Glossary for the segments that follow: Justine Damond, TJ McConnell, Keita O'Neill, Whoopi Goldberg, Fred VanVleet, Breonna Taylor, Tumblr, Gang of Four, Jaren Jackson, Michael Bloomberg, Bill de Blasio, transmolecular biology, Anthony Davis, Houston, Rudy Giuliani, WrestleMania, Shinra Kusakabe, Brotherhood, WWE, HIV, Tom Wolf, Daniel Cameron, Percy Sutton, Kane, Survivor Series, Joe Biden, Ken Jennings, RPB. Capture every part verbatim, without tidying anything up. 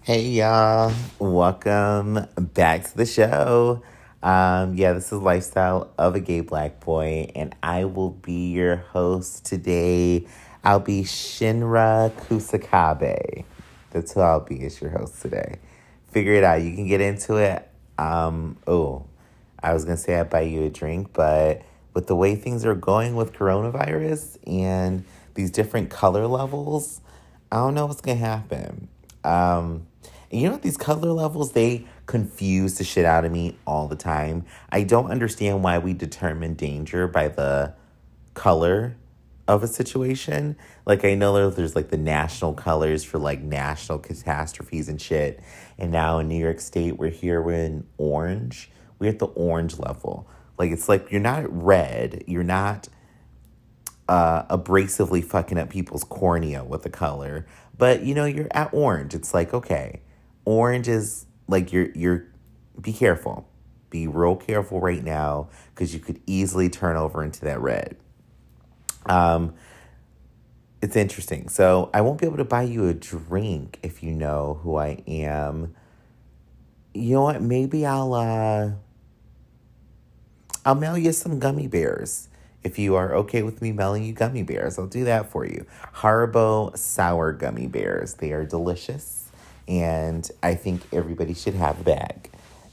Hey y'all, welcome back to the show. Um, yeah, this is Lifestyle of a Gay Black Boy, and I will be your host today. I'll be Shinra Kusakabe. That's who I'll be as your host today. Figure it out. You can get into it. Um, oh. I was going to say I'd buy you a drink, but with the way things are going with coronavirus and these different color levels, I don't know what's going to happen. Um, and you know what? These color levels, they confuse the shit out of me all the time. I don't understand why we determine danger by the color of a situation. Like, I know there's like the national colors for like national catastrophes and shit. And now in New York State, we're here, we're in orange. We're at the orange level. Like, it's like you're not red. You're not uh, abrasively fucking up people's cornea with the color. But, you know, you're at orange. It's like, okay, orange is like you're, you're be careful. Be real careful right now because you could easily turn over into that red. Um, it's interesting. So I won't be able to buy you a drink if you know who I am. You know what? Maybe I'll... Uh, I'll mail you some gummy bears. If you are okay with me mailing you gummy bears, I'll do that for you. Haribo sour gummy bears. They are delicious. And I think everybody should have a bag.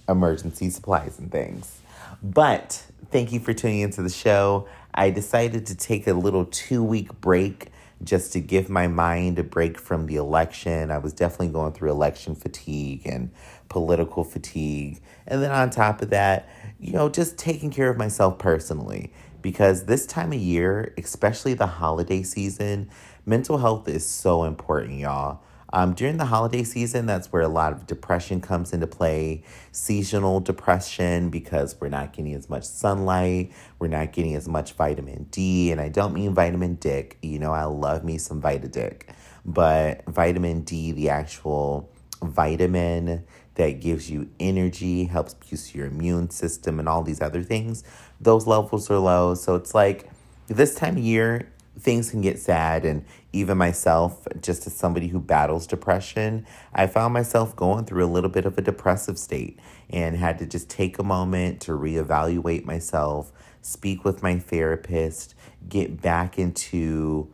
Emergency supplies and things. But thank you for tuning into the show. I decided to take a little two-week break just to give my mind a break from the election. I was definitely going through election fatigue and political fatigue. And then on top of that, you know, just taking care of myself personally. Because this time of year, especially the holiday season, mental health is so important, y'all. Um, during the holiday season, that's where a lot of depression comes into play. Seasonal depression, because we're not getting as much sunlight. We're not getting as much vitamin D. And I don't mean vitamin dick. You know, I love me some Vitadick. But vitamin D, the actual vitamin that gives you energy, helps boost your immune system and all these other things, those levels are low. So it's like this time of year, things can get sad, and even myself, just as somebody who battles depression, I found myself going through a little bit of a depressive state and had to just take a moment to reevaluate myself, speak with my therapist, get back into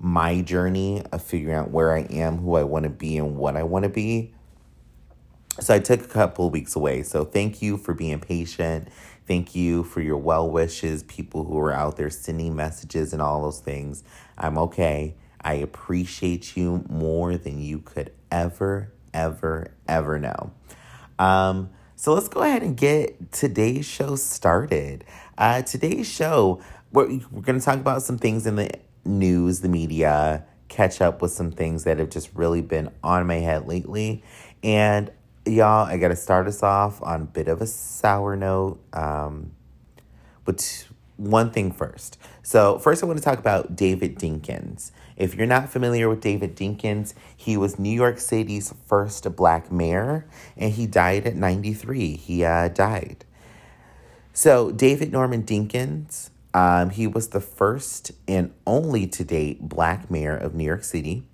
my journey of figuring out where I am, who I want to be, and what I want to be. So I took a couple of weeks away. So thank you for being patient. Thank you for your well wishes, people who are out there sending messages and all those things. I'm okay. I appreciate you more than you could ever, ever, ever know. Um, so let's go ahead and get today's show started. Uh, today's show, we're, we're going to talk about some things in the news, the media, catch up with some things that have just really been on my head lately. And y'all, I got to start us off on a bit of a sour note, um, but one thing first. So first I want to talk about David Dinkins. If you're not familiar with David Dinkins, he was New York City's first black mayor, and he died at ninety-three. He uh, died. So David Norman Dinkins, um, he was the first and only to date black mayor of New York City.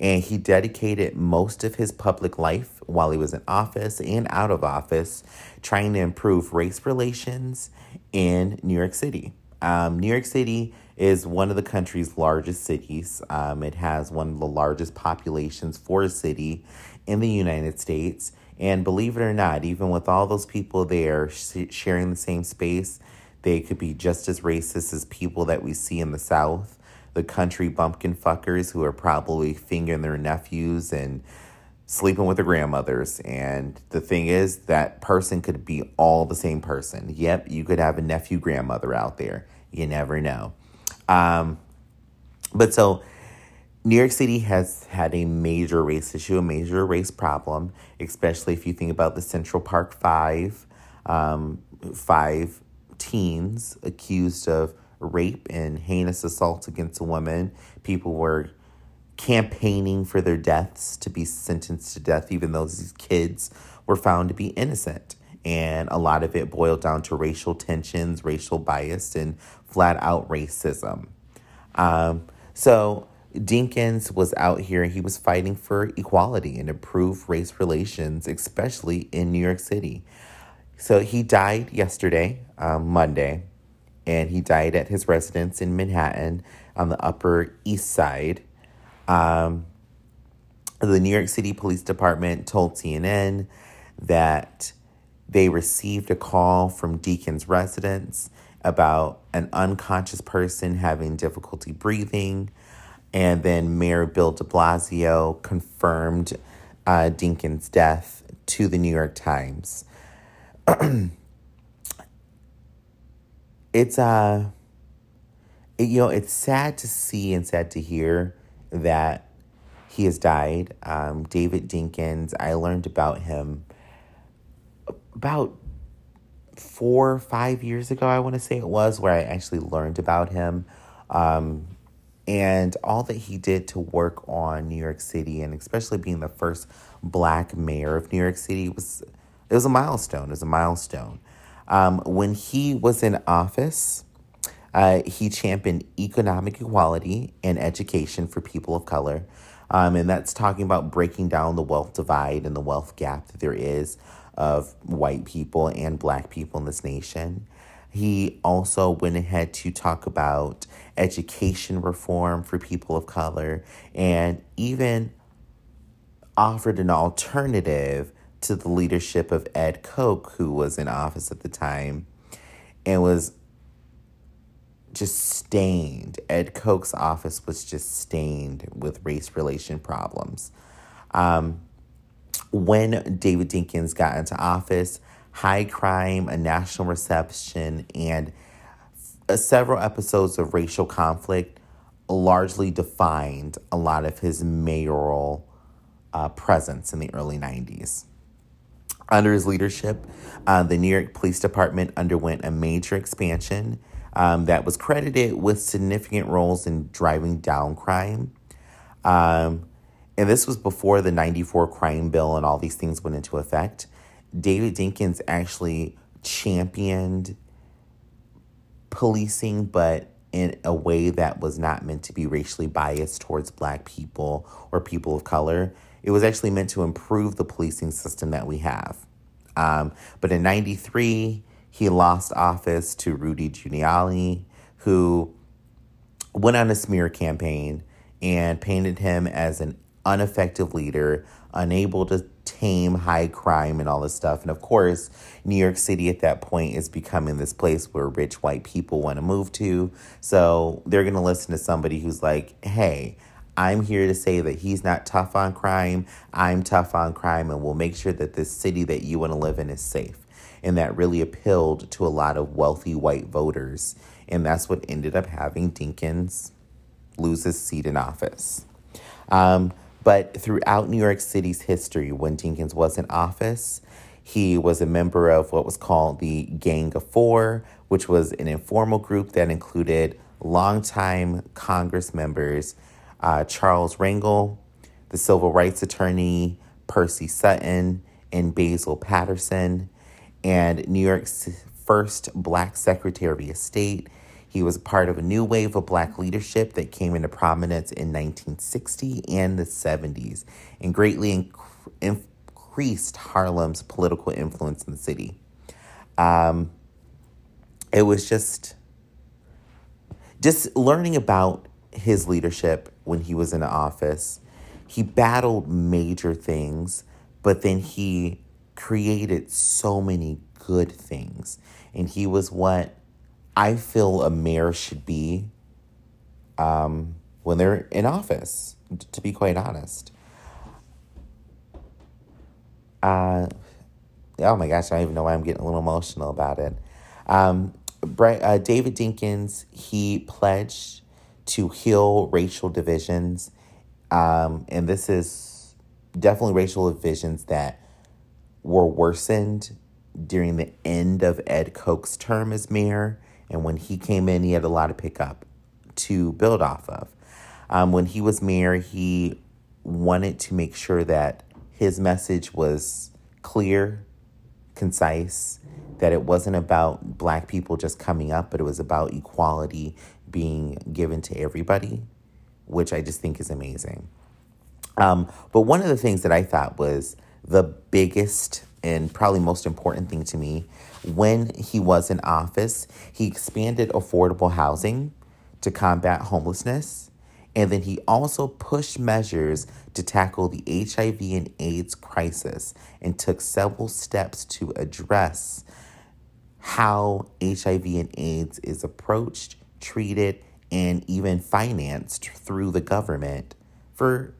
And he dedicated most of his public life while he was in office and out of office trying to improve race relations in New York City. Um, New York City is one of the country's largest cities. Um, it has one of the largest populations for a city in the United States. And believe it or not, even with all those people there sh- sharing the same space, they could be just as racist as people that we see in the South. The country bumpkin fuckers who are probably fingering their nephews and sleeping with their grandmothers. And the thing is, that person could be all the same person. Yep, you could have a nephew grandmother out there. You never know. Um, but so New York City has had a major race issue, a major race problem, especially if you think about the Central Park Five, um, five teens accused of rape and heinous assault against a woman. People were campaigning for their deaths to be sentenced to death, even though these kids were found to be innocent. And a lot of it boiled down to racial tensions, racial bias, and flat-out racism. Um, so Dinkins was out here. He was fighting for equality and improved race relations, especially in New York City. So he died yesterday, um, Monday, and he died at his residence in Manhattan on the Upper East Side. Um, the New York City Police Department told C N N that they received a call from Dinkins' residence about an unconscious person having difficulty breathing. And then Mayor Bill de Blasio confirmed uh, Dinkins' death to the New York Times. It's uh, it, you know, it's sad to see and sad to hear that he has died. Um, David Dinkins, I learned about him about four or five years ago, I want to say it was, where I actually learned about him. Um, and all that he did to work on New York City, and especially being the first Black mayor of New York City, was it was a milestone. It was a milestone. Um, when he was in office, uh, he championed economic equality and education for people of color. Um, and that's talking about breaking down the wealth divide and the wealth gap that there is of white people and Black people in this nation. He also went ahead to talk about education reform for people of color, and even offered an alternative to the leadership of Ed Koch, who was in office at the time and was just stained. Ed Koch's office was just stained with race relation problems. Um, when David Dinkins got into office, high crime, a national reception, and f- several episodes of racial conflict largely defined a lot of his mayoral uh, presence in the early nineties. Under his leadership, uh, the New York Police Department underwent a major expansion um, that was credited with significant roles in driving down crime. Um, and this was before the ninety-four crime bill and all these things went into effect. David Dinkins actually championed policing, but in a way that was not meant to be racially biased towards Black people or people of color. It was actually meant to improve the policing system that we have. Um, but in ninety-three, he lost office to Rudy Giuliani, who went on a smear campaign and painted him as an ineffective leader, unable to tame high crime and all this stuff. And of course, New York City at that point is becoming this place where rich white people want to move to. So they're going to listen to somebody who's like, hey, I'm here to say that he's not tough on crime. I'm tough on crime, and we'll make sure that this city that you want to live in is safe. And that really appealed to a lot of wealthy white voters. And that's what ended up having Dinkins lose his seat in office. Um, But throughout New York City's history, when Dinkins was in office, he was a member of what was called the Gang of Four, which was an informal group that included longtime Congress members, uh, Charles Rangel, the civil rights attorney, Percy Sutton, and Basil Patterson, and New York's first Black Secretary of State. He was part of a new wave of Black leadership that came into prominence in nineteen sixty and the seventies, and greatly inc- increased Harlem's political influence in the city. Um, it was just, just learning about his leadership when he was in office. He battled major things, but then he created so many good things. And he was what I feel a mayor should be um, when they're in office, to be quite honest. Uh, oh my gosh, I don't even know why I'm getting a little emotional about it. Um, Bre- uh, David Dinkins, he pledged to heal racial divisions. Um, and this is definitely racial divisions that were worsened during the end of Ed Koch's term as mayor. And when he came in, he had a lot of pickup to build off of. Um, when he was mayor, he wanted to make sure that his message was clear, concise, that it wasn't about Black people just coming up, but it was about equality being given to everybody, which I just think is amazing. Um, but one of the things that I thought was the biggest and probably most important thing to me, when he was in office, he expanded affordable housing to combat homelessness. And then he also pushed measures to tackle the H I V and AIDS crisis and took several steps to address how H I V and AIDS is approached, treated, and even financed through the government for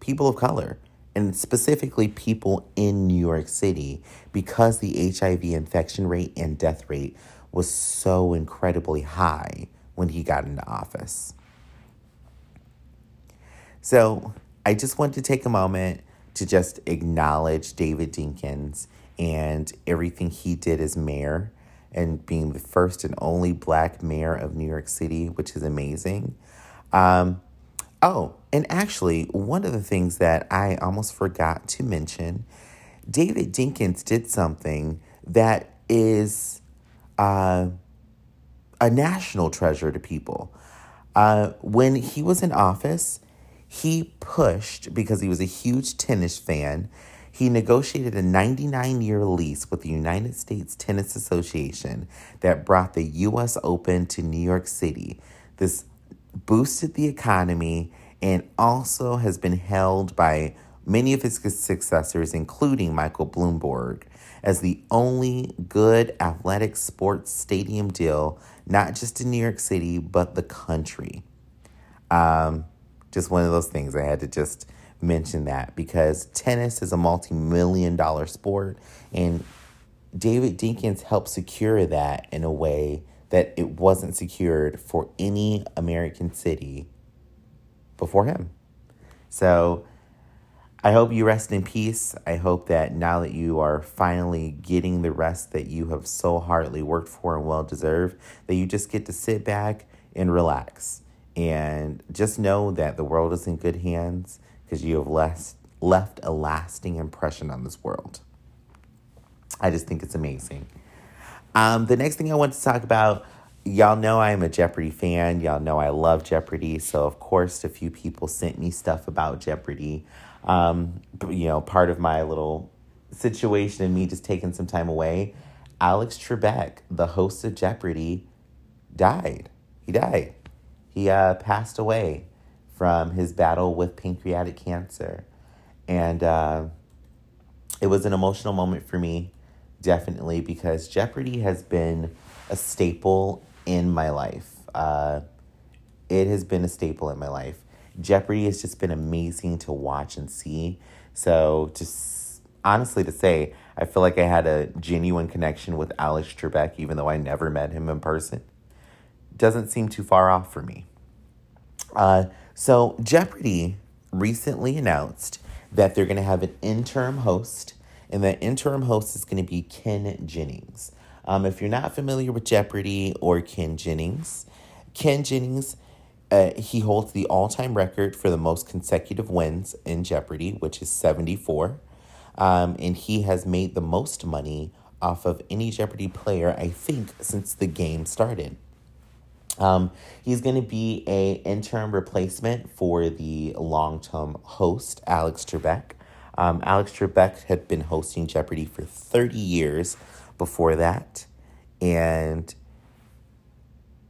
people of color, and specifically people in New York City, because the H I V infection rate and death rate was so incredibly high when he got into office. So I just wanted to take a moment to just acknowledge David Dinkins and everything he did as mayor and being the first and only Black mayor of New York City, which is amazing. Um, oh, and actually, one of the things that I almost forgot to mention, David Dinkins did something that is uh, a national treasure to people. Uh, when he was in office, he pushed, because he was a huge tennis fan, he negotiated a ninety-nine-year lease with the United States Tennis Association that brought the U S Open to New York City. This boosted the economy and also has been held by many of his successors, including Michael Bloomberg, as the only good athletic sports stadium deal, not just in New York City, but the country. Um, just one of those things I had to just mention that, because tennis is a multi-million dollar sport, and David Dinkins helped secure that in a way that it wasn't secured for any American city before him. So I hope you rest in peace. I hope that now that you are finally getting the rest that you have so hardly worked for and well deserved, that you just get to sit back and relax and just know that the world is in good hands, because you have less, left a lasting impression on this world. I just think it's amazing. Um, the next thing I want to talk about, y'all know I'm a Jeopardy fan. Y'all know I love Jeopardy. So, of course, a few people sent me stuff about Jeopardy. Um, you know, part of my little situation and me just taking some time away, Alex Trebek, the host of Jeopardy, died. He died. He uh, passed away from his battle with pancreatic cancer. And uh, it was an emotional moment for me, definitely, because Jeopardy has been a staple in my life. Uh, it has been a staple in my life. Jeopardy has just been amazing to watch and see. So just honestly to say, I feel like I had a genuine connection with Alex Trebek, even though I never met him in person. Doesn't seem too far off for me. Uh, So Jeopardy recently announced that they're going to have an interim host, and that interim host is going to be Ken Jennings. Um, if you're not familiar with Jeopardy or Ken Jennings, Ken Jennings, uh, he holds the all-time record for the most consecutive wins in Jeopardy, which is seventy-four. Um, and he has made the most money off of any Jeopardy player, I think, since the game started. Um, he's going to be a interim replacement for the long-term host, Alex Trebek. Um, Alex Trebek had been hosting Jeopardy for thirty years before that, and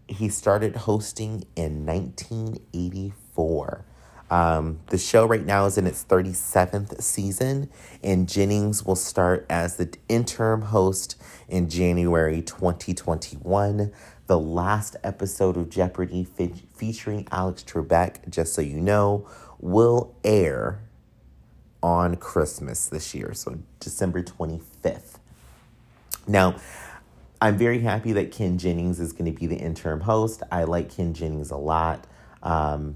he started hosting in nineteen eighty-four. Um, the show right now is in its thirty-seventh season, and Jennings will start as the interim host in January twenty twenty-one. The last episode of Jeopardy fe- featuring Alex Trebek, just so you know, will air on Christmas this year, so December twenty-fifth. Now, I'm very happy that Ken Jennings is going to be the interim host. I like Ken Jennings a lot. Um,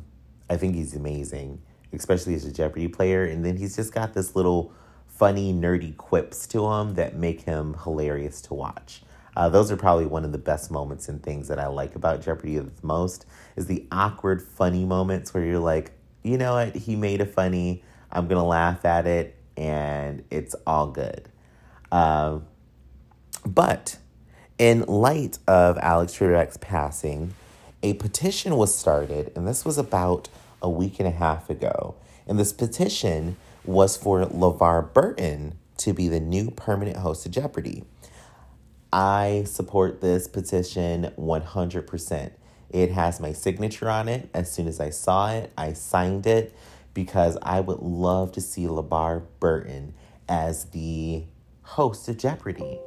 I think he's amazing, especially as a Jeopardy player. And then he's just got this little funny, nerdy quips to him that make him hilarious to watch. Uh, those are probably one of the best moments and things that I like about Jeopardy the most is the awkward, funny moments where you're like, you know what? He made a funny. I'm going to laugh at it, and it's all good. Um, But in light of Alex Trebek's passing, a petition was started, and this was about a week and a half ago. And this petition was for LeVar Burton to be the new permanent host of Jeopardy! I support this petition one hundred percent. It has my signature on it. As soon as I saw it, I signed it because I would love to see LeVar Burton as the host of Jeopardy!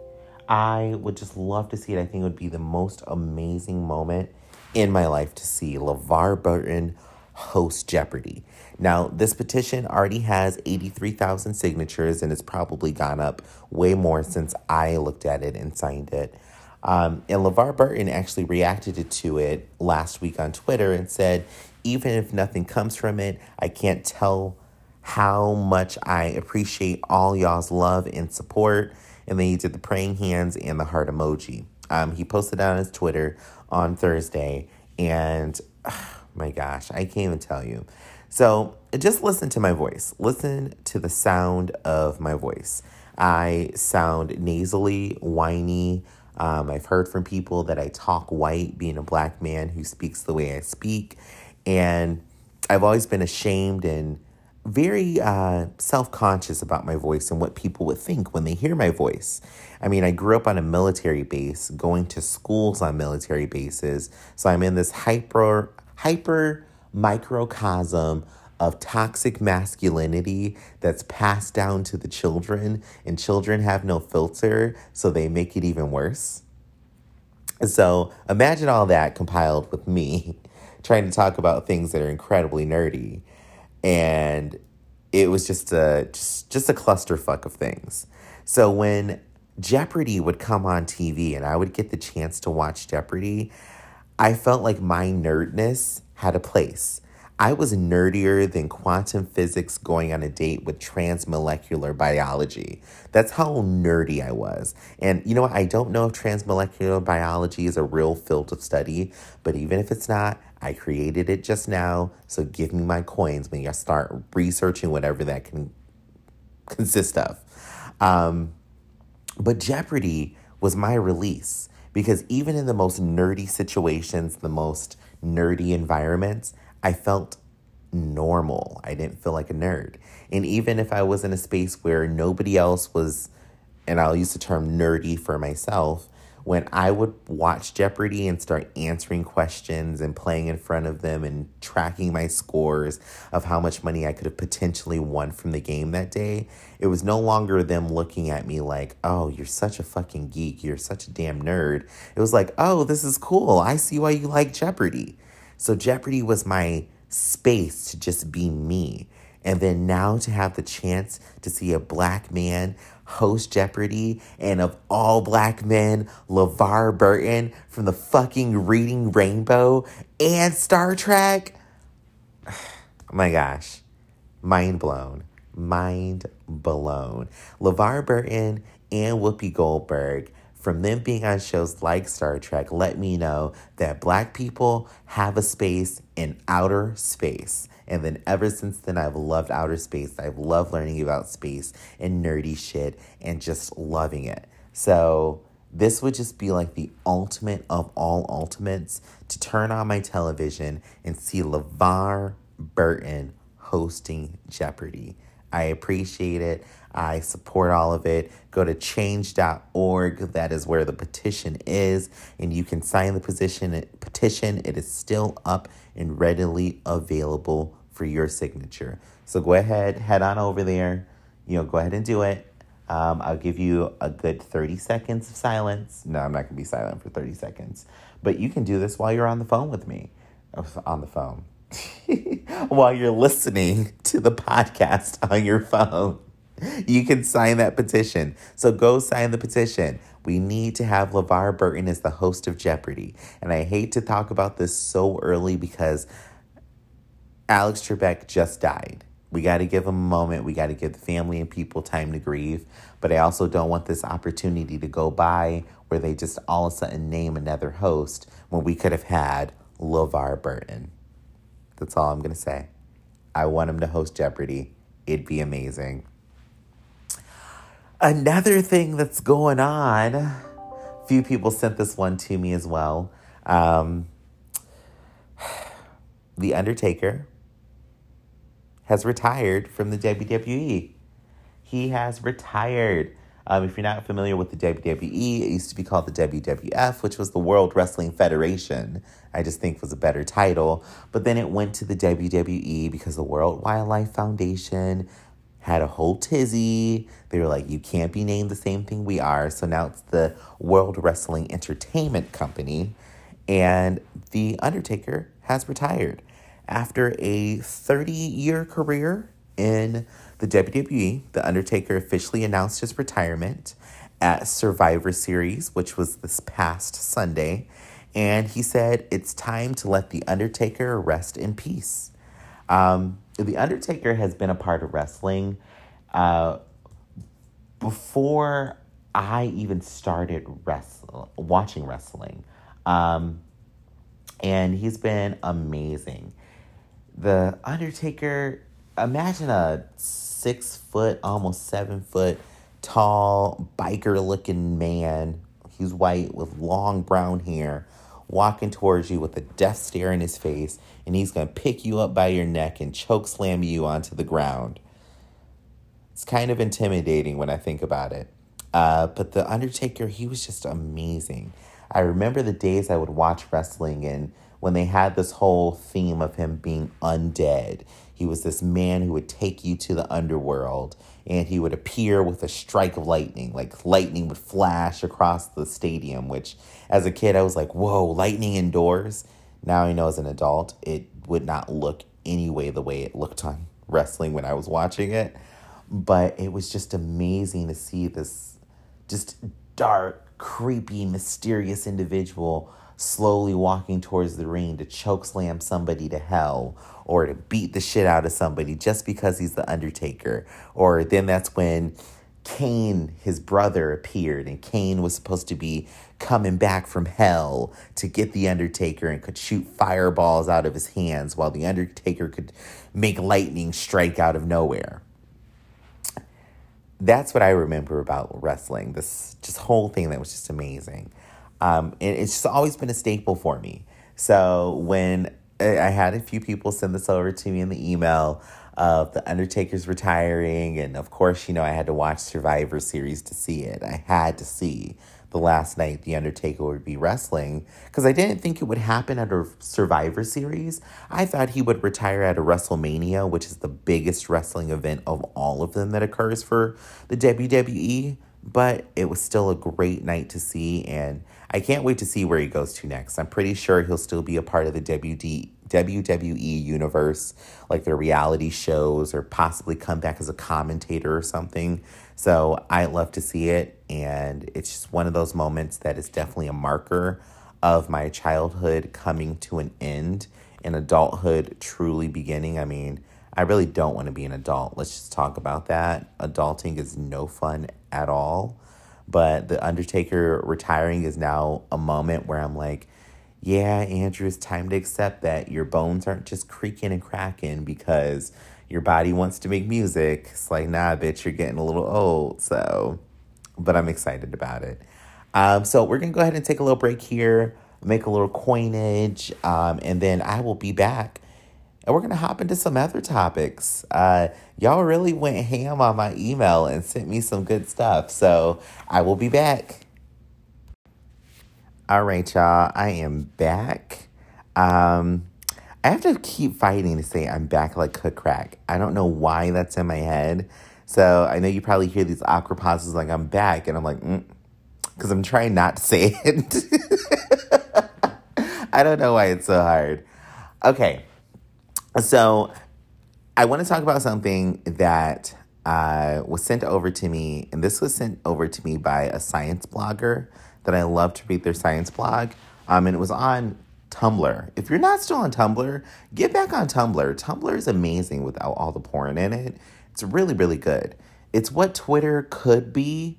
I would just love to see it. I think it would be the most amazing moment in my life to see LeVar Burton host Jeopardy! Now, this petition already has eighty-three thousand signatures, and it's probably gone up way more since I looked at it and signed it. Um, and LeVar Burton actually reacted to it last week on Twitter and said, even if nothing comes from it, I can't tell how much I appreciate all y'all's love and support. And then he did the praying hands and the heart emoji. Um, he posted that on his Twitter on Thursday, and my gosh, I can't even tell you. So just listen to my voice. Listen to the sound of my voice. I sound nasally, whiny. Um, I've heard from people that I talk white, being a black man who speaks the way I speak. And I've always been ashamed and very uh, self-conscious about my voice and what people would think when they hear my voice. I mean, I grew up on a military base, going to schools on military bases. So I'm in this hyper... hyper microcosm of toxic masculinity that's passed down to the children, and children have no filter, so they make it even worse. So imagine all that compiled with me trying to talk about things that are incredibly nerdy, and it was just a just, just a clusterfuck of things. So when Jeopardy would come on T V and I would get the chance to watch Jeopardy, I felt like my nerdness had a place. I was nerdier than quantum physics going on a date with transmolecular biology. That's how nerdy I was. And you know what? I don't know if transmolecular biology is a real field of study, but even if it's not, I created it just now. So give me my coins when you start researching whatever that can consist of. Um, but Jeopardy was my release. Because even in the most nerdy situations, the most nerdy environments, I felt normal. I didn't feel like a nerd. And even if I was in a space where nobody else was, and I'll use the term nerdy for myself, when I would watch Jeopardy and start answering questions and playing in front of them and tracking my scores of how much money I could have potentially won from the game that day, it was no longer them looking at me like, oh, you're such a fucking geek. You're such a damn nerd. It was like, oh, this is cool. I see why you like Jeopardy. So Jeopardy was my space to just be me. And then now to have the chance to see a black man host Jeopardy, and of all black men, LeVar Burton from the fucking Reading Rainbow and Star Trek. Oh my gosh. Mind blown. Mind blown. LeVar Burton and Whoopi Goldberg, from them being on shows like Star Trek, let me know that black people have a space in outer space. And then ever since then, I've loved outer space. I've loved learning about space and nerdy shit and just loving it. So this would just be like the ultimate of all ultimates to turn on my television and see LeVar Burton hosting Jeopardy! I appreciate it. I support all of it. Go to change dot org. That is where the petition is. And you can sign the petition. petition. It is still up and readily available for your signature. So go ahead, head on over there. You know, go ahead and do it. Um, I'll give you a good thirty seconds of silence. No, I'm not going to be silent for thirty seconds. But you can do this while you're on the phone with me. On the phone. While you're listening to the podcast on your phone, you can sign that petition. So go sign the petition. We need to have LeVar Burton as the host of Jeopardy! And I hate to talk about this so early because Alex Trebek just died. We got to give him a moment. We got to give the family and people time to grieve. But I also don't want this opportunity to go by where they just all of a sudden name another host when we could have had LeVar Burton. That's all I'm going to say. I want him to host Jeopardy! It'd be amazing. Another thing that's going on few people sent this one to me as well. Um, The Undertaker has retired from the W W E. He has retired. Um, if you're not familiar with the W W E, it used to be called the W W F, which was the World Wrestling Federation, I just think was a better title. But then it went to the W W E because the World Wildlife Foundation had a whole tizzy. They were like, you can't be named the same thing we are. So now it's the World Wrestling Entertainment Company. And The Undertaker has retired after a thirty-year career in the W W E. The Undertaker officially announced his retirement at Survivor Series, which was this past Sunday. And he said, it's time to let The Undertaker rest in peace. Um, The Undertaker has been a part of wrestling uh, before I even started wrestle- watching wrestling. Um, and he's been amazing. The Undertaker, imagine a six foot, almost seven foot tall biker looking man. He's white with long brown hair, walking towards you with a death stare in his face. And he's going to pick you up by your neck and choke slam you onto the ground. It's kind of intimidating when I think about it. Uh, but The Undertaker, he was just amazing. I remember the days I would watch wrestling and when they had this whole theme of him being undead. He was this man who would take you to the underworld and he would appear with a strike of lightning. Like lightning would flash across the stadium, which as a kid I was like, whoa, lightning indoors. Now I know as an adult it would not look any way the way it looked on wrestling when I was watching it. But it was just amazing to see this just dark, creepy, mysterious individual slowly walking towards the ring to chokeslam somebody to hell or to beat the shit out of somebody just because he's the Undertaker. Or then that's when Kane, his brother, appeared and Kane was supposed to be coming back from hell to get the Undertaker and could shoot fireballs out of his hands while the Undertaker could make lightning strike out of nowhere. That's what I remember about wrestling, this just whole thing that was just amazing. Um, and it's just always been a staple for me. So when I had a few people send this over to me in the email of The Undertaker's retiring, and of course, you know, I had to watch Survivor Series to see it. I had to see the last night The Undertaker would be wrestling because I didn't think it would happen at a Survivor Series. I thought he would retire at a WrestleMania, which is the biggest wrestling event of all of them that occurs for the W W E. But it was still a great night to see, and I can't wait to see where he goes to next. I'm pretty sure he'll still be a part of the W W E universe, like their reality shows, or possibly come back as a commentator or something. So I love to see it, and it's just one of those moments that is definitely a marker of my childhood coming to an end and adulthood truly beginning. I mean, I really don't want to be an adult. Let's just talk about that. Adulting is no fun at all. But The Undertaker retiring is now a moment where I'm like, yeah, Andrew, it's time to accept that your bones aren't just creaking and cracking because your body wants to make music. It's like, nah, bitch, you're getting a little old. So, but I'm excited about it. Um, so we're going to go ahead and take a little break here, make a little coinage, um, and then I will be back. And we're going to hop into some other topics. Uh, y'all really went ham on my email and sent me some good stuff. So I will be back. All right, y'all. I am back. Um, I have to keep fighting to say I'm back like hook crack. I don't know why that's in my head. So I know you probably hear these awkward pauses like I'm back. And I'm like, mm, because I'm trying not to say it. I don't know why it's so hard. Okay. So I want to talk about something that uh, was sent over to me, and this was sent over to me by a science blogger that I love to read their science blog, um, and it was on Tumblr. If you're not still on Tumblr, get back on Tumblr. Tumblr is amazing without all the porn in it. It's really, really good. It's what Twitter could be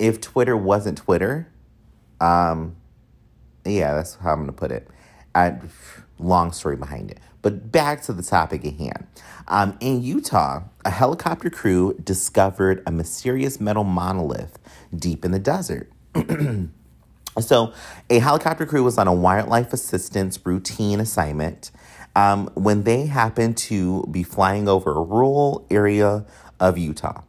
if Twitter wasn't Twitter. Um, yeah, that's how I'm going to put it. I, long story behind it. But back to the topic at hand. Um, in Utah, a helicopter crew discovered a mysterious metal monolith deep in the desert. So a helicopter crew was on a wildlife assistance routine assignment um, when they happened to be flying over a rural area of Utah.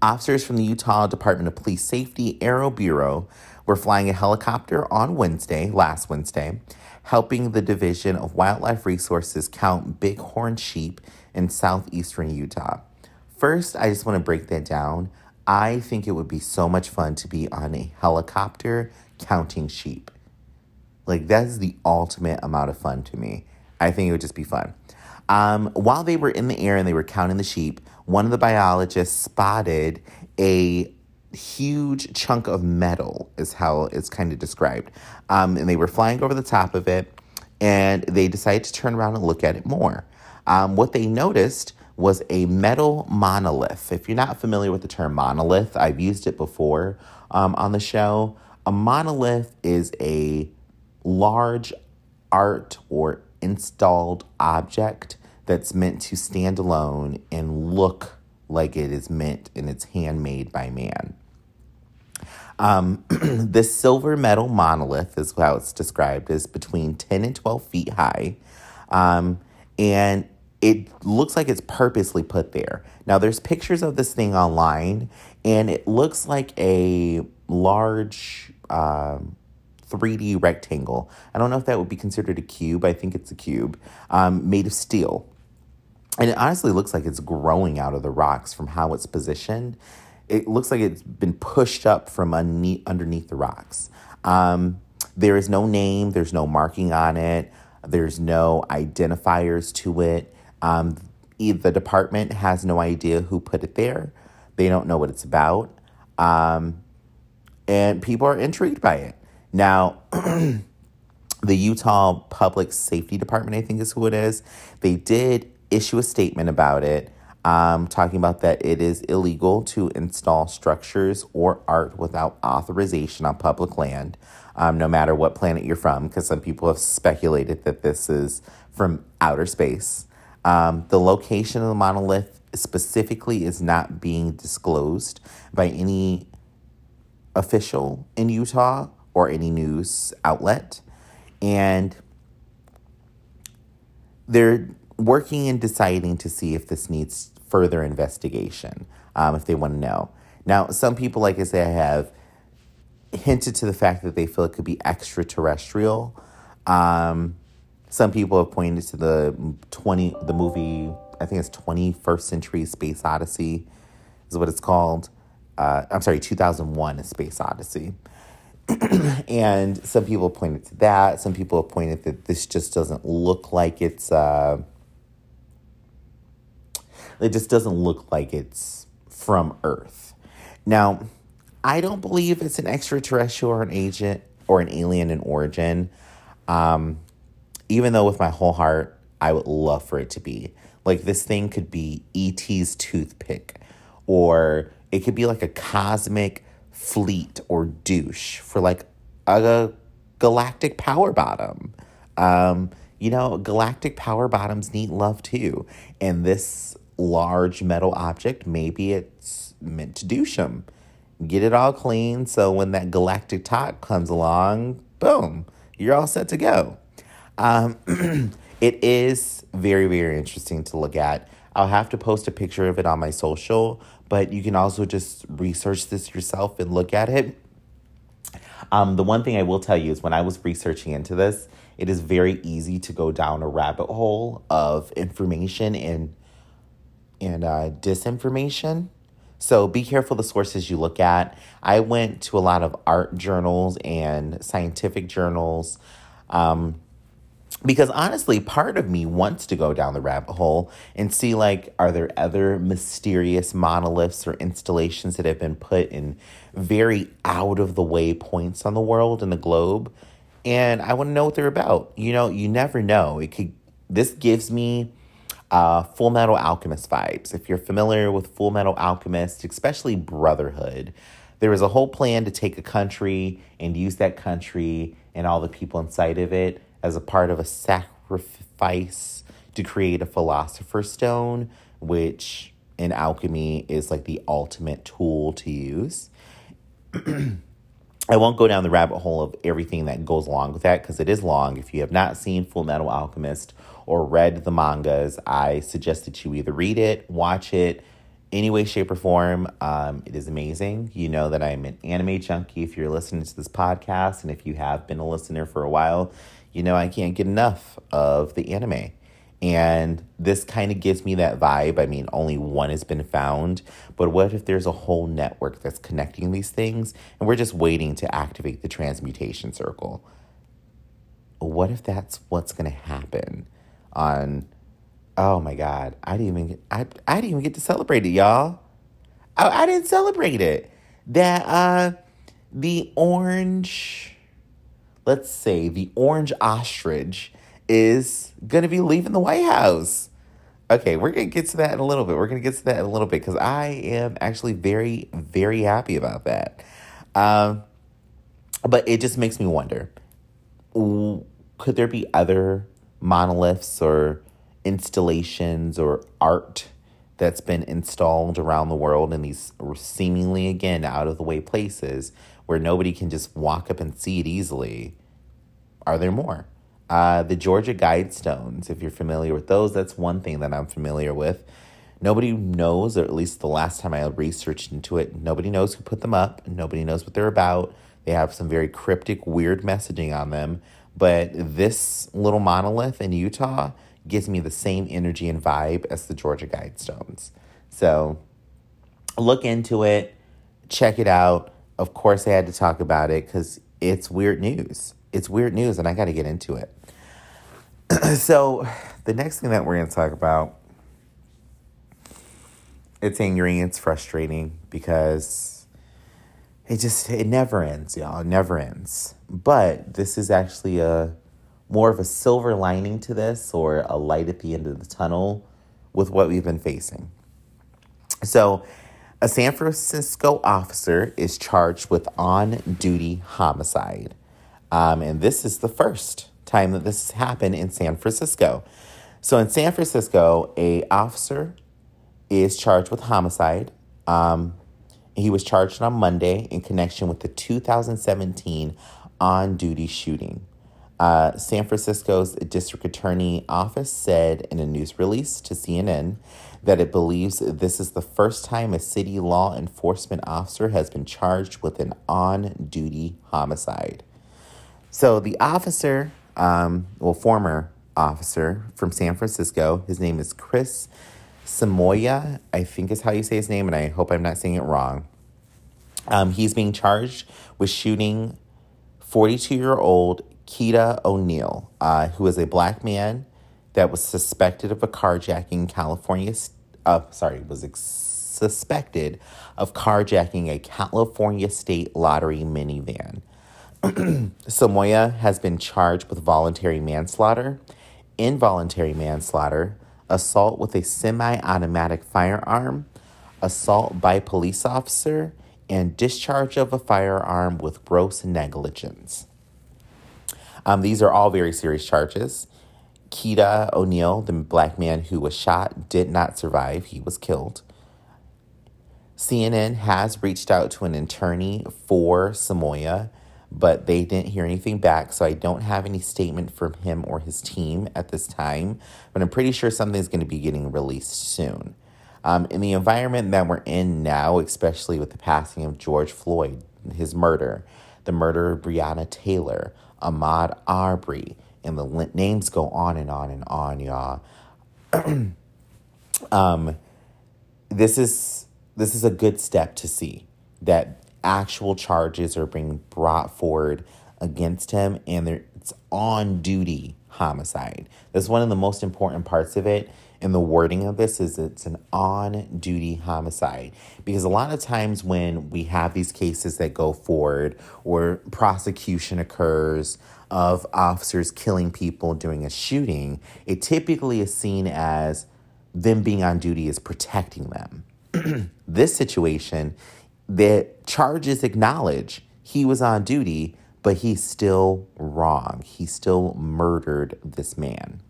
Officers from the Utah Department of Police Safety Aero Bureau were flying a helicopter on Wednesday, last Wednesday, helping the Division of Wildlife Resources count bighorn sheep in southeastern Utah. First, I just want to break that down. I think it would be so much fun to be on a helicopter counting sheep. Like, that's the ultimate amount of fun to me. I think it would just be fun. Um, while they were in the air and they were counting the sheep, one of the biologists spotted a huge chunk of metal, is how it's kind of described. Um, and they were flying over the top of it, and they decided to turn around and look at it more. Um, what they noticed was a metal monolith. If you're not familiar with the term monolith, I've used it before um, on the show. A monolith is a large art or installed object that's meant to stand alone and look like it is meant and it's handmade by man. Um, this silver metal monolith is how it's described, is between ten and twelve feet high. Um, and it looks like it's purposely put there. Now, there's pictures of this thing online, and it looks like a large um, three D rectangle. I don't know if that would be considered a cube. I think it's a cube um, made of steel. And it honestly looks like it's growing out of the rocks from how it's positioned. It looks like it's been pushed up from un- underneath the rocks. Um, there is no name. There's no marking on it. There's no identifiers to it. Um, the department has no idea who put it there. They don't know what it's about. Um, and people are intrigued by it. Now, the Utah Public Safety Department, I think is who it is, they did issue a statement about it, um, talking about that it is illegal to install structures or art without authorization on public land, um, no matter what planet you're from, because some people have speculated that this is from outer space. Um, the location of the monolith specifically is not being disclosed by any official in Utah or any news outlet. And they're working and deciding to see if this needs further investigation, um, if they want to know. Now, some people, like I said, have hinted to the fact that they feel it could be extraterrestrial. Um, some people have pointed to the twenty, the movie, I think it's twenty-first century Space Odyssey, is what it's called. Uh, I'm sorry, two thousand one: A Space Odyssey. And some people pointed to that. Some people have pointed that this just doesn't look like it's, uh, it just doesn't look like it's from Earth. Now, I don't believe it's an extraterrestrial or an agent or an alien in origin. Um, even though with my whole heart, I would love for it to be. Like, this thing could be E T's toothpick, or it could be like a cosmic fleet or douche for like a galactic power bottom. Um, you know, galactic power bottoms need love too. And this large metal object, maybe it's meant to douche them, get it all clean. So when that galactic top comes along, boom, you're all set to go. Um, it is very, very interesting to look at. I'll have to post a picture of it on my social, but you can also just research this yourself and look at it. Um, the one thing I will tell you is when I was researching into this, it is very easy to go down a rabbit hole of information and and uh, disinformation. So be careful the sources you look at. I went to a lot of art journals and scientific journals, um, because honestly, part of me wants to go down the rabbit hole and see, like, are there other mysterious monoliths or installations that have been put in very out-of-the-way points on the world and the globe? And I want to know what they're about. You know, you never know. It could. This gives me uh, Full Metal Alchemist vibes. If you're familiar with Full Metal Alchemist, especially Brotherhood, there was a whole plan to take a country and use that country and all the people inside of it as a part of a sacrifice to create a philosopher's stone, which in alchemy is like the ultimate tool to use. I won't go down the rabbit hole of everything that goes along with that because it is long. If you have not seen Full Metal Alchemist or read the mangas, I suggest that you either read it, watch it, any way, shape, or form. Um, it is amazing. You know that I'm an anime junkie if you're listening to this podcast. And if you have been a listener for a while, you know I can't get enough of the anime. And this kind of gives me that vibe. I mean, only one has been found. But what if there's a whole network that's connecting these things and we're just waiting to activate the transmutation circle? What if that's what's going to happen on, oh my God, I didn't even, I, I didn't even get to celebrate it, y'all. I, I didn't celebrate it. That uh, the orange, let's say the orange ostrich is going to be leaving the White House. Okay, we're going to get to that in a little bit. We're going to get to that in a little bit because I am actually very, very happy about that. Um, but it just makes me wonder, could there be other monoliths or installations or art that's been installed around the world in these seemingly, again, out-of-the-way places where nobody can just walk up and see it easily? Are there more? Uh, the Georgia Guidestones, if you're familiar with those, that's one thing that I'm familiar with. Nobody knows, or at least the last time I researched into it, nobody knows who put them up. Nobody knows what they're about. They have some very cryptic, weird messaging on them. But this little monolith in Utah gives me the same energy and vibe as the Georgia Guidestones. So look into it. Check it out. Of course, I had to talk about it because it's weird news. It's weird news, and I got to get into it. So the next thing that we're going to talk about, it's angering, it's frustrating, because it just, it never ends, y'all. It never ends. But this is actually a more of a silver lining to this, or a light at the end of the tunnel with what we've been facing. So a San Francisco officer is charged with on-duty homicide. Um, and this is the first time that this has happened in San Francisco. So in San Francisco, a officer is charged with homicide. Um, he was charged on Monday in connection with the two thousand seventeen on-duty shooting. Uh, San Francisco's district attorney office said in a news release to C N N that it believes this is the first time a city law enforcement officer has been charged with an on-duty homicide. So the officer, um, well, former officer from San Francisco, his name is Chris Samoya, I think is how you say his name, and I hope I'm not saying it wrong. Um, he's being charged with shooting forty-two-year-old Keita O'Neill, uh, who is a black man that was suspected of a carjacking in California, uh, sorry, was ex- suspected of carjacking a California state lottery minivan. Samoya has been charged with voluntary manslaughter, involuntary manslaughter, assault with a semi-automatic firearm, assault by police officer, and discharge of a firearm with gross negligence. Um, these are all very serious charges. Keita O'Neill, the black man who was shot, did not survive. He was killed. C N N has reached out to an attorney for Samoya, but they didn't hear anything back, so I don't have any statement from him or his team at this time, but I'm pretty sure something's going to be getting released soon. Um, in the environment that we're in now, especially with the passing of George Floyd, his murder, the murder of Breonna Taylor, Ahmaud Arbery, and the li- names go on and on and on, y'all. um, this is this is a good step to see that actual charges are being brought forward against him, and it's on-duty homicide. That's one of the most important parts of it, and the wording of this is it's an on-duty homicide, because a lot of times when we have these cases that go forward or prosecution occurs of officers killing people during a shooting, it typically is seen as them being on duty is protecting them. This situation, the charges acknowledge he was on duty, but he's still wrong. He still murdered this man.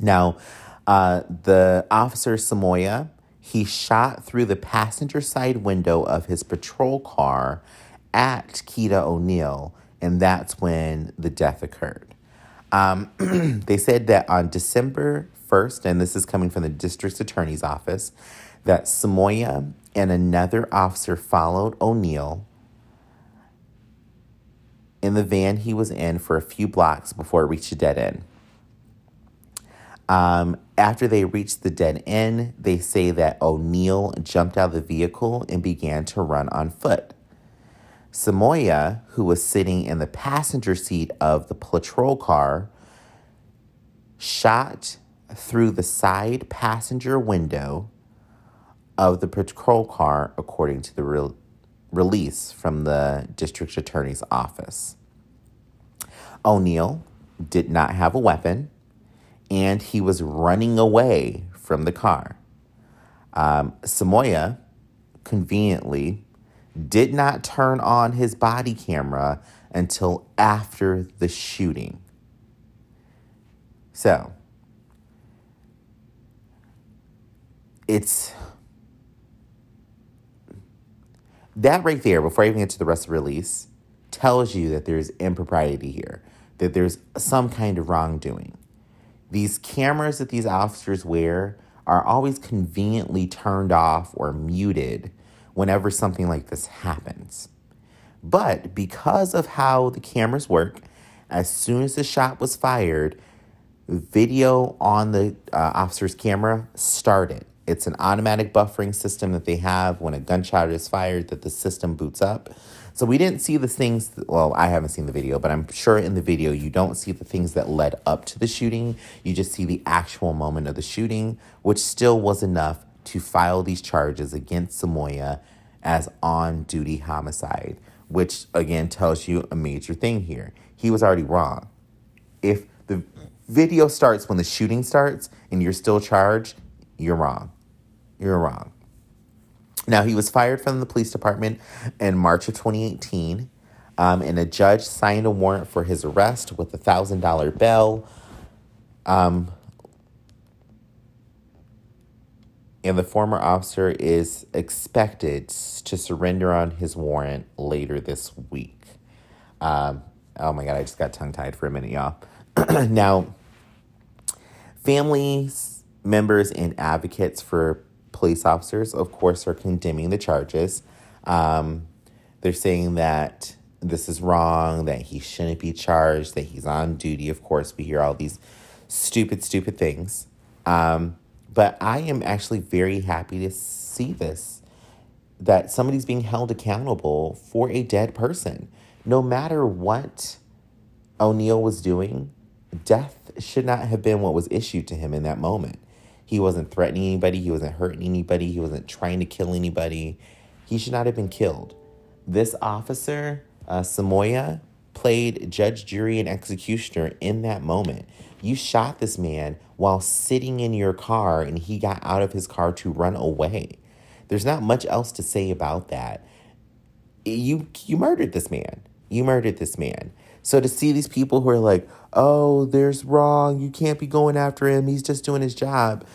Now, uh, the officer Samoya, he shot through the passenger side window of his patrol car at Keita O'Neill, and that's when the death occurred. Um, they said that on December first, and this is coming from the district attorney's office, that Samoya and another officer followed O'Neill in the van he was in for a few blocks before it reached a dead end. Um, after they reached the dead end, they say that O'Neill jumped out of the vehicle and began to run on foot. Samoya, who was sitting in the passenger seat of the patrol car, shot through the side passenger window of the patrol car, according to the re- release from the district attorney's office. O'Neill did not have a weapon, and he was running away from the car. Um, Samoya, conveniently, did not turn on his body camera until after the shooting. So, it's... that right there, before I even get to the rest of the release, tells you that there's impropriety here, that there's some kind of wrongdoing. These cameras that these officers wear are always conveniently turned off or muted whenever something like this happens. But because of how the cameras work, as soon as the shot was fired, video on the uh, officer's camera started. It's an automatic buffering system that they have when a gunshot is fired that the system boots up. So we didn't see the things, that, well, I haven't seen the video, but I'm sure in the video you don't see the things that led up to the shooting. You just see the actual moment of the shooting, which still was enough to file these charges against Samoya as on-duty homicide, which, again, tells you a major thing here. He was already wrong. If the video starts when the shooting starts and you're still charged, you're wrong. You're wrong. Now, he was fired from the police department in March of twenty eighteen, um, and a judge signed a warrant for his arrest with a one thousand dollars bail. Um, and the former officer is expected to surrender on his warrant later this week. Um, oh, my God, I just got tongue-tied for a minute, y'all. Now, families, members, and advocates for police officers, of course, are condemning the charges. Um, they're saying that this is wrong, that he shouldn't be charged, that he's on duty. Of course, we hear all these stupid, stupid things. Um, but I am actually very happy to see this, that somebody's being held accountable for a dead person. No matter what O'Neill was doing, death should not have been what was issued to him in that moment. He wasn't threatening anybody. He wasn't hurting anybody. He wasn't trying to kill anybody. He should not have been killed. This officer, uh, Samoya, played judge, jury, and executioner in that moment. You shot this man while sitting in your car, and he got out of his car to run away. There's not much else to say about that. You, you murdered this man. You murdered this man. So to see these people who are like, oh, there's wrong, you can't be going after him, he's just doing his job.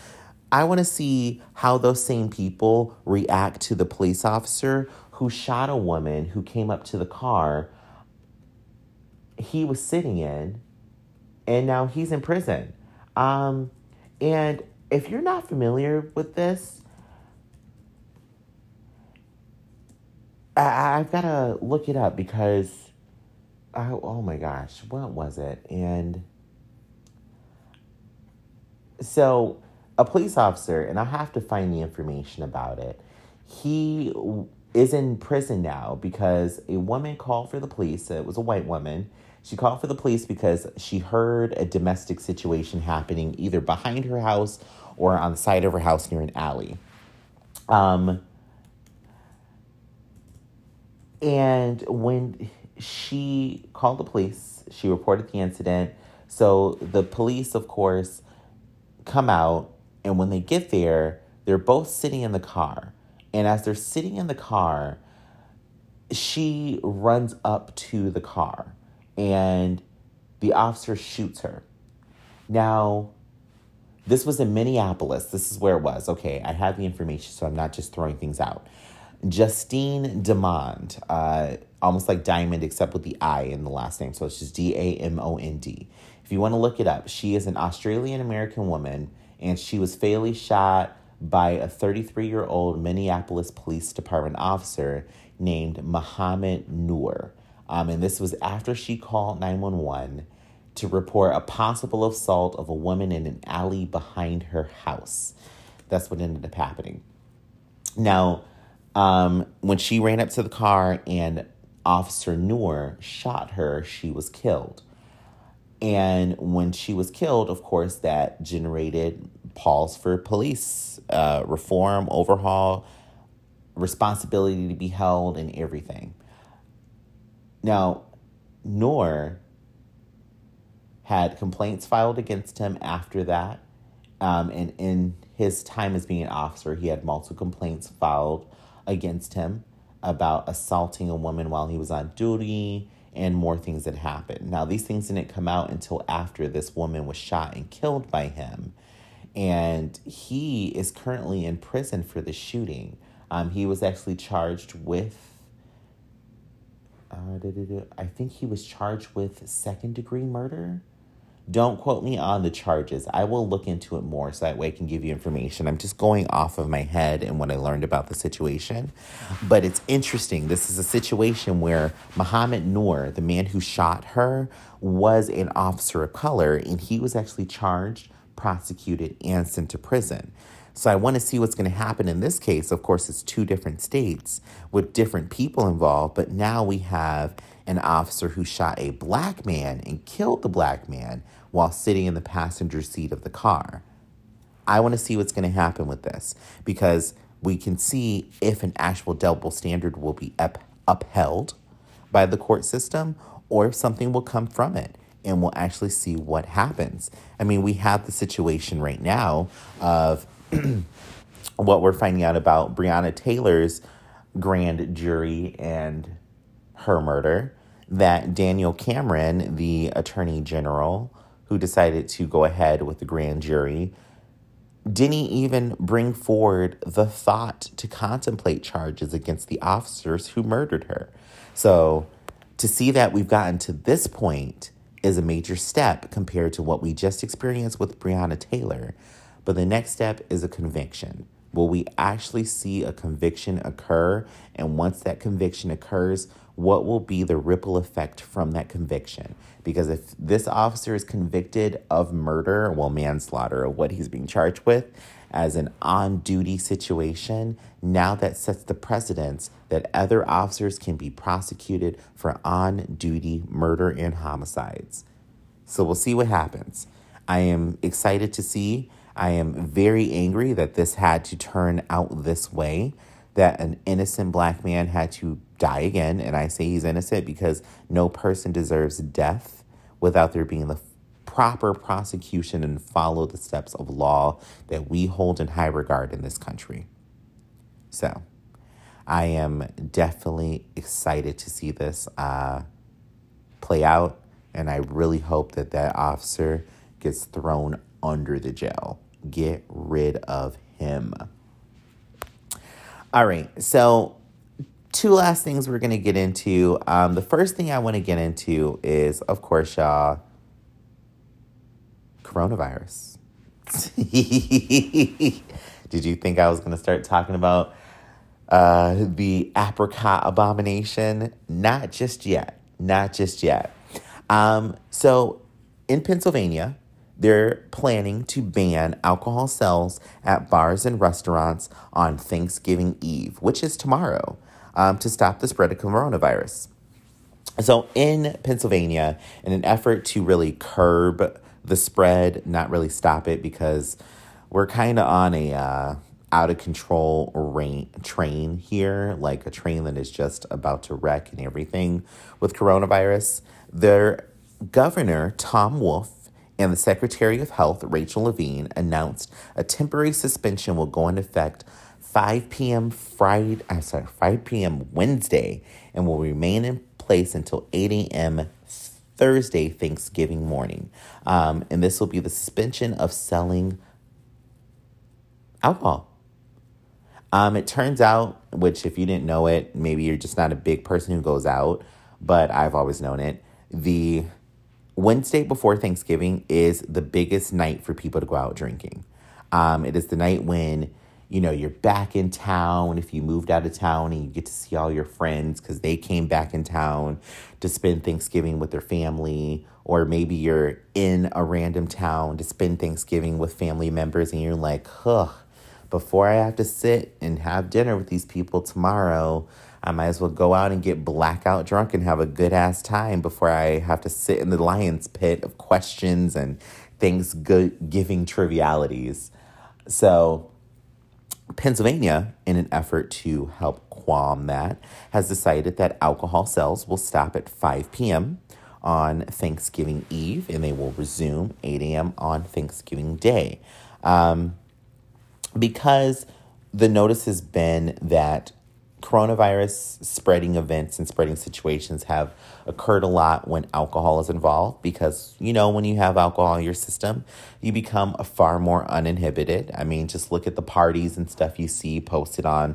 I want to see how those same people react to the police officer who shot a woman who came up to the car he was sitting in, and now he's in prison. Um, and if you're not familiar with this, I- I've got to look it up because... Oh, oh my gosh, what was it? And so a police officer, and I'll have to find the information about it, he is in prison now because a woman called for the police. It was a white woman. She called for the police because she heard a domestic situation happening either behind her house or on the side of her house near an alley. Um, and when... she called the police. She reported the incident. So the police, of course, come out. And when they get there, they're both sitting in the car. And as they're sitting in the car, she runs up to the car. And the officer shoots her. Now, this was in Minneapolis. This is where it was. Okay, I have the information, so I'm not just throwing things out. Justine Damond, uh, almost like Diamond except with the I in the last name. So it's just D A M O N D. If you want to look it up, she is an Australian-American woman, and she was fatally shot by a thirty-three-year-old Minneapolis Police Department officer named Muhammad Noor. Um, and this was after she called nine one one to report a possible assault of a woman in an alley behind her house. That's what ended up happening. Now, um, when she ran up to the car and Officer Noor shot her, she was killed. And when she was killed, of course, that generated calls for police uh, reform, overhaul, responsibility to be held, and everything. Now, Noor had complaints filed against him after that. Um, and in his time as being an officer, he had multiple complaints filed against him about assaulting a woman while he was on duty, and more things that happened. Now, these things didn't come out until after this woman was shot and killed by him. And he is currently in prison for the shooting. Um, he was actually charged with, uh, I think he was charged with second degree murder. Don't quote me on the charges. I will look into it more so that way I can give you information. I'm just going off of my head and what I learned about the situation. But it's interesting. This is a situation where Muhammad Noor, the man who shot her, was an officer of color, and he was actually charged, prosecuted, and sent to prison. So I want to see what's going to happen in this case. Of course, it's two different states with different people involved, but now we have an officer who shot a black man and killed the black man while sitting in the passenger seat of the car. I want to see what's going to happen with this, because we can see if an actual double standard will be up- upheld by the court system, or if something will come from it, and we'll actually see what happens. I mean, we have the situation right now of what we're finding out about Breonna Taylor's grand jury and her murder, that Daniel Cameron, the attorney general who decided to go ahead with the grand jury, didn't even bring forward the thought to contemplate charges against the officers who murdered her. So to see that we've gotten to this point is a major step compared to what we just experienced with Breonna Taylor. But the next step is a conviction. Will we actually see a conviction occur? And once that conviction occurs, what will be the ripple effect from that conviction? Because if this officer is convicted of murder, well, manslaughter, or what he's being charged with, as an on-duty situation, now that sets the precedence that other officers can be prosecuted for on-duty murder and homicides. So we'll see what happens. I am excited to see. I am very angry that this had to turn out this way, that an innocent black man had to die again. And I say he's innocent because no person deserves death without there being the proper prosecution and follow the steps of law that we hold in high regard in this country. So I am definitely excited to see this uh, play out. And I really hope that that officer gets thrown under the jail. Get rid of him. All right, so two last things we're going to get into. Um, the first thing I want to get into is, of course, y'all, coronavirus. Did you think I was going to start talking about uh, the apricot abomination? Not just yet. Not just yet. Um, so in Pennsylvania, they're planning to ban alcohol sales at bars and restaurants on Thanksgiving Eve, which is tomorrow, um, to stop the spread of coronavirus. So in Pennsylvania, in an effort to really curb the spread, not really stop it, because we're kind of on a uh, out-of-control rain- train here, like a train that is just about to wreck and everything with coronavirus. Their governor, Tom Wolf, and the Secretary of Health, Rachel Levine, announced a temporary suspension will go into effect five p.m. Friday, I'm sorry, five p.m. Wednesday, and will remain in place until eight a.m. Thursday, Thanksgiving morning. Um, and this will be the suspension of selling alcohol. Um, it turns out, which if you didn't know it, maybe you're just not a big person who goes out, but I've always known it. The Wednesday before Thanksgiving is the biggest night for people to go out drinking. Um, it is the night when, you know, you're back in town. If you moved out of town and you get to see all your friends because they came back in town to spend Thanksgiving with their family, or maybe you're in a random town to spend Thanksgiving with family members and you're like, huh, before I have to sit and have dinner with these people tomorrow, I might as well go out and get blackout drunk and have a good-ass time before I have to sit in the lion's pit of questions and Thanksgiving trivialities. So Pennsylvania, in an effort to help qualm that, has decided that alcohol sales will stop at five p.m. on Thanksgiving Eve, and they will resume eight a.m. on Thanksgiving Day. Um, because the notice has been that coronavirus spreading events and spreading situations have occurred a lot when alcohol is involved because, you know, when you have alcohol in your system, you become far more uninhibited. I mean, just look at the parties and stuff you see posted on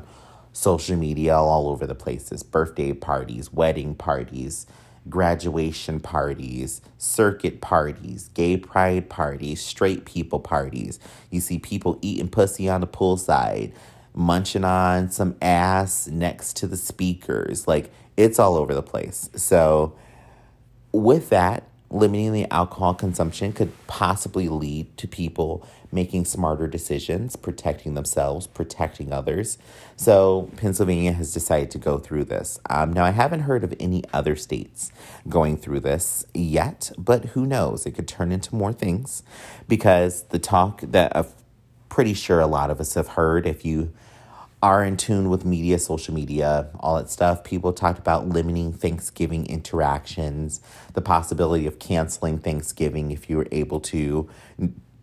social media all over the places. Birthday parties, wedding parties, graduation parties, circuit parties, gay pride parties, straight people parties. You see people eating pussy on the poolside, munching on some ass next to the speakers. Like, it's all over the place. So with that, limiting the alcohol consumption could possibly lead to people making smarter decisions, protecting themselves, protecting others. So Pennsylvania has decided to go through this. Um, now, I haven't heard of any other states going through this yet, but who knows? It could turn into more things because the talk that of pretty sure a lot of us have heard, if you are in tune with media, social media, all that stuff, people talked about limiting Thanksgiving interactions, the possibility of canceling Thanksgiving if you were able to,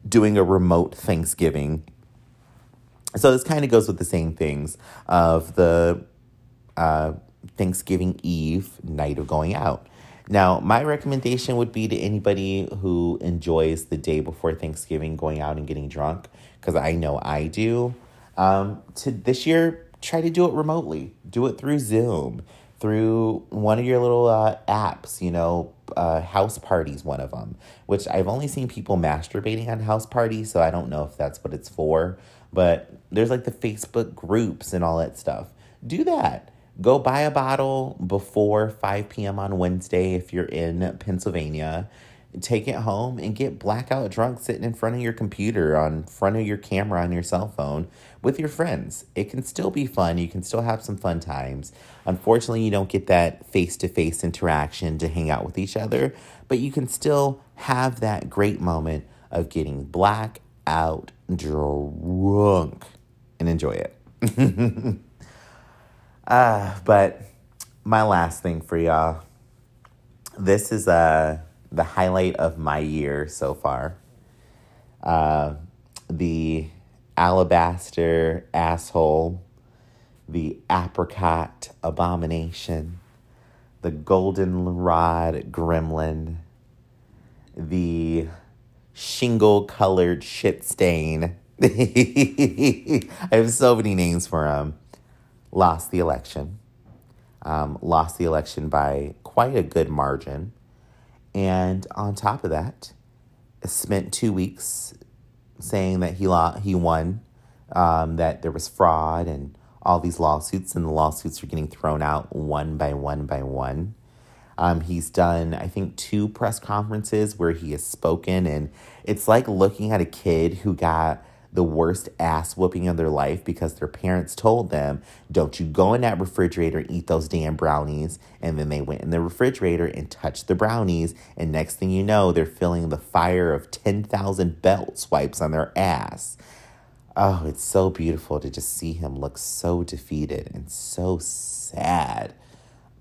doing a remote Thanksgiving. So this kind of goes with the same things of the uh, Thanksgiving Eve night of going out. Now, my recommendation would be to anybody who enjoys the day before Thanksgiving going out and getting drunk, because I know I do, um, to this year, try to do it remotely. Do it through Zoom, through one of your little uh, apps, you know, uh, house parties, one of them, which I've only seen people masturbating on house parties, so I don't know if that's what it's for, but there's like the Facebook groups and all that stuff. Do that. Go buy a bottle before five p.m. on Wednesday if you're in Pennsylvania. Take it home and get blackout drunk sitting in front of your computer, on front of your camera, on your cell phone with your friends. It can still be fun. You can still have some fun times. Unfortunately, you don't get that face-to-face interaction to hang out with each other, but you can still have that great moment of getting blackout drunk and enjoy it. Uh, but my last thing for y'all, this is uh, the highlight of my year so far. Uh, the alabaster asshole, the apricot abomination, the goldenrod gremlin, the shingle-colored shit stain. I have so many names for him. Lost the election, um, lost the election by quite a good margin. And on top of that, spent two weeks saying that he lo- he won, um, that there was fraud and all these lawsuits, and the lawsuits are getting thrown out one by one by one. Um, he's done, I think, two press conferences where he has spoken, and it's like looking at a kid who got the worst ass whooping of their life because their parents told them, don't you go in that refrigerator and eat those damn brownies. And then they went in the refrigerator and touched the brownies. And next thing you know, they're feeling the fire of ten thousand belt swipes on their ass. Oh, it's so beautiful to just see him look so defeated and so sad.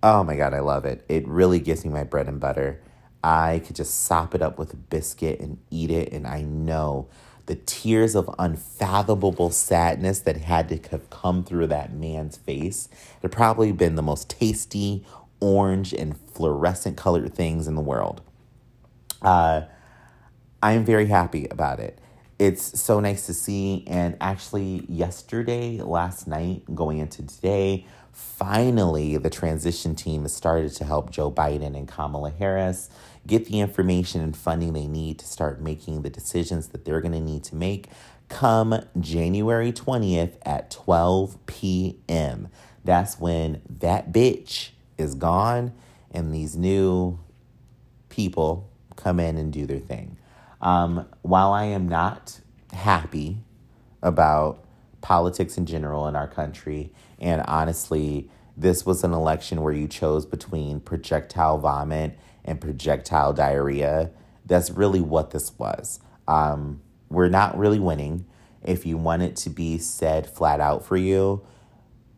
Oh my God, I love it. It really gives me my bread and butter. I could just sop it up with a biscuit and eat it. And I know the tears of unfathomable sadness that had to have come through that man's face. It had probably been the most tasty, orange, and fluorescent colored things in the world. Uh, I am very happy about it. It's so nice to see. And actually yesterday, last night, going into today, finally the transition team has started to help Joe Biden and Kamala Harris get the information and funding they need to start making the decisions that they're going to need to make come January twentieth at twelve p.m. That's when that bitch is gone and these new people come in and do their thing. Um, while I am not happy about politics in general in our country, and honestly, this was an election where you chose between projectile vomit and projectile diarrhea. That's really what this was. Um, we're not really winning. If you want it to be said flat out for you,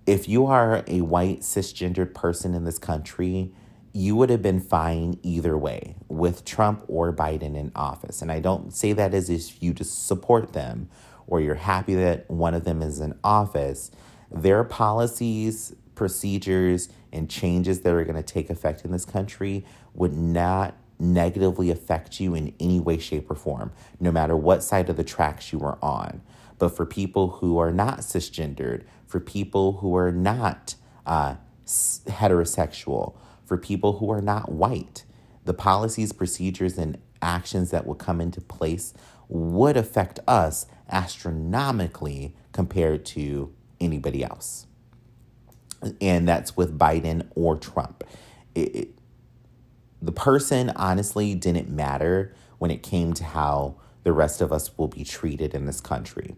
if you are a white cisgendered person in this country, you would have been fine either way with Trump or Biden in office. And I don't say that as if you just support them or you're happy that one of them is in office. Their policies, procedures, and changes that are going to take effect in this country would not negatively affect you in any way, shape, or form, no matter what side of the tracks you were on. But for people who are not cisgendered, for people who are not uh, heterosexual, for people who are not white, the policies, procedures, and actions that will come into place would affect us astronomically compared to anybody else. And that's with Biden or Trump. It, it, the person honestly didn't matter when it came to how the rest of us will be treated in this country.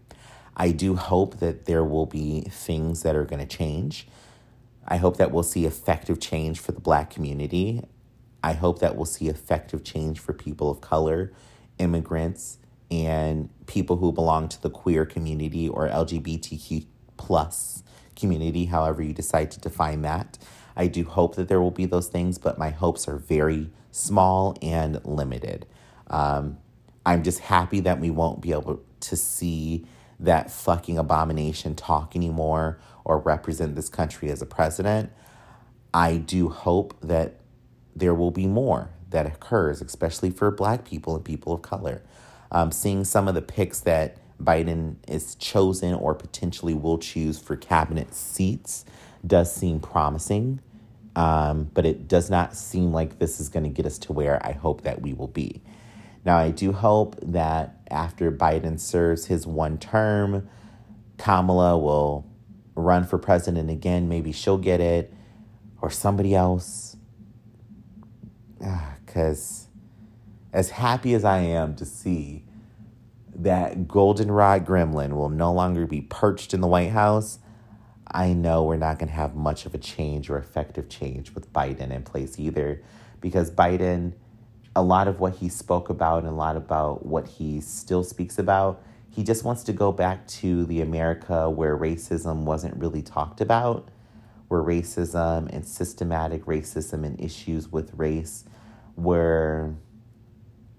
I do hope that there will be things that are going to change. I hope that we'll see effective change for the Black community. I hope that we'll see effective change for people of color, immigrants, and people who belong to the queer community or L G B T Q plus community, however you decide to define that. I do hope that there will be those things, but my hopes are very small and limited. Um, I'm just happy that we won't be able to see that fucking abomination talk anymore or represent this country as a president. I do hope that there will be more that occurs, especially for Black people and people of color. Um, seeing some of the picks that Biden is chosen or potentially will choose for cabinet seats does seem promising, um, but it does not seem like this is going to get us to where I hope that we will be. Now, I do hope that after Biden serves his one term, Kamala will run for president again. Maybe she'll get it or somebody else. Because as happy as I am to see that goldenrod gremlin will no longer be perched in the White House, I know we're not going to have much of a change or effective change with Biden in place either. Because Biden, a lot of what he spoke about and a lot about what he still speaks about, he just wants to go back to the America where racism wasn't really talked about, where racism and systematic racism and issues with race were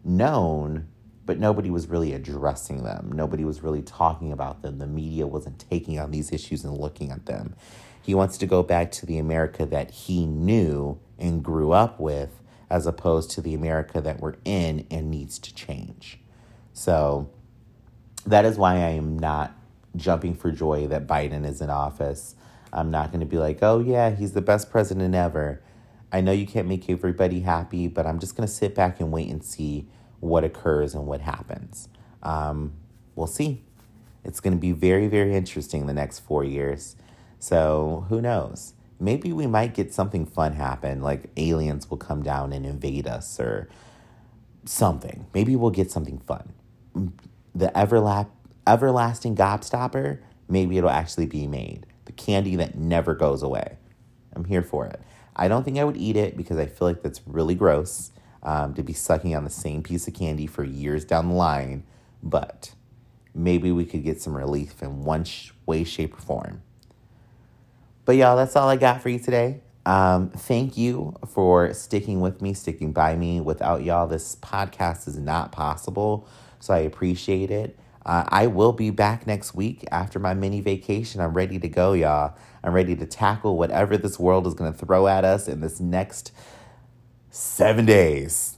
known, but nobody was really addressing them. Nobody was really talking about them. The media wasn't taking on these issues and looking at them. He wants to go back to the America that he knew and grew up with, as opposed to the America that we're in and needs to change. So that is why I am not jumping for joy that Biden is in office. I'm not going to be like, oh yeah, he's the best president ever. I know you can't make everybody happy, but I'm just going to sit back and wait and see what occurs and what happens. Um, we'll see. It's going to be very, very interesting the next four years. So who knows? Maybe we might get something fun happen, like aliens will come down and invade us or something. Maybe we'll get something fun. The everla- everlasting gobstopper, maybe it'll actually be made. The candy that never goes away. I'm here for it. I don't think I would eat it because I feel like that's really gross um, to be sucking on the same piece of candy for years down the line. But maybe we could get some relief in one sh- way, shape, or form. But y'all, that's all I got for you today. Um, thank you for sticking with me, sticking by me. Without y'all, this podcast is not possible. So I appreciate it. Uh, I will be back next week after my mini vacation. I'm ready to go, y'all. I'm ready to tackle whatever this world is going to throw at us in this next seven days.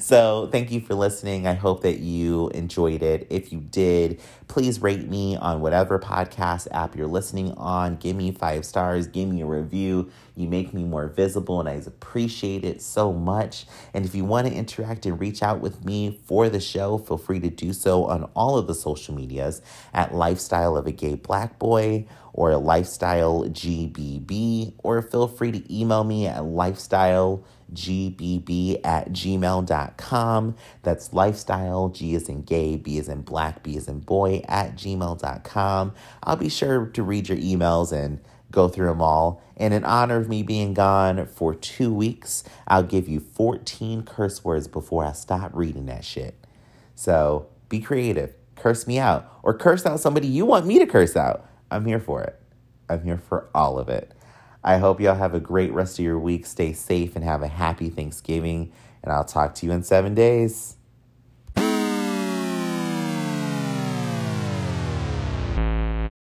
So thank you for listening. I hope that you enjoyed it. If you did, please rate me on whatever podcast app you're listening on. Give me five stars. Give me a review. You make me more visible, and I appreciate it so much. And if you want to interact and reach out with me for the show, feel free to do so on all of the social medias at Lifestyle of a Gay Black Boy or Lifestyle G B B, or feel free to email me at lifestyle g b b at gmail dot com. That's lifestyle, G as in gay, B as in black, B as in boy, at gmail dot com. I'll be sure to read your emails and go through them all. And in honor of me being gone for two weeks, I'll give you fourteen curse words before I stop reading that shit. So be creative. Curse me out. Or curse out somebody you want me to curse out. I'm here for it. I'm here for all of it. I hope y'all have a great rest of your week. Stay safe and have a happy Thanksgiving. And I'll talk to you in seven days.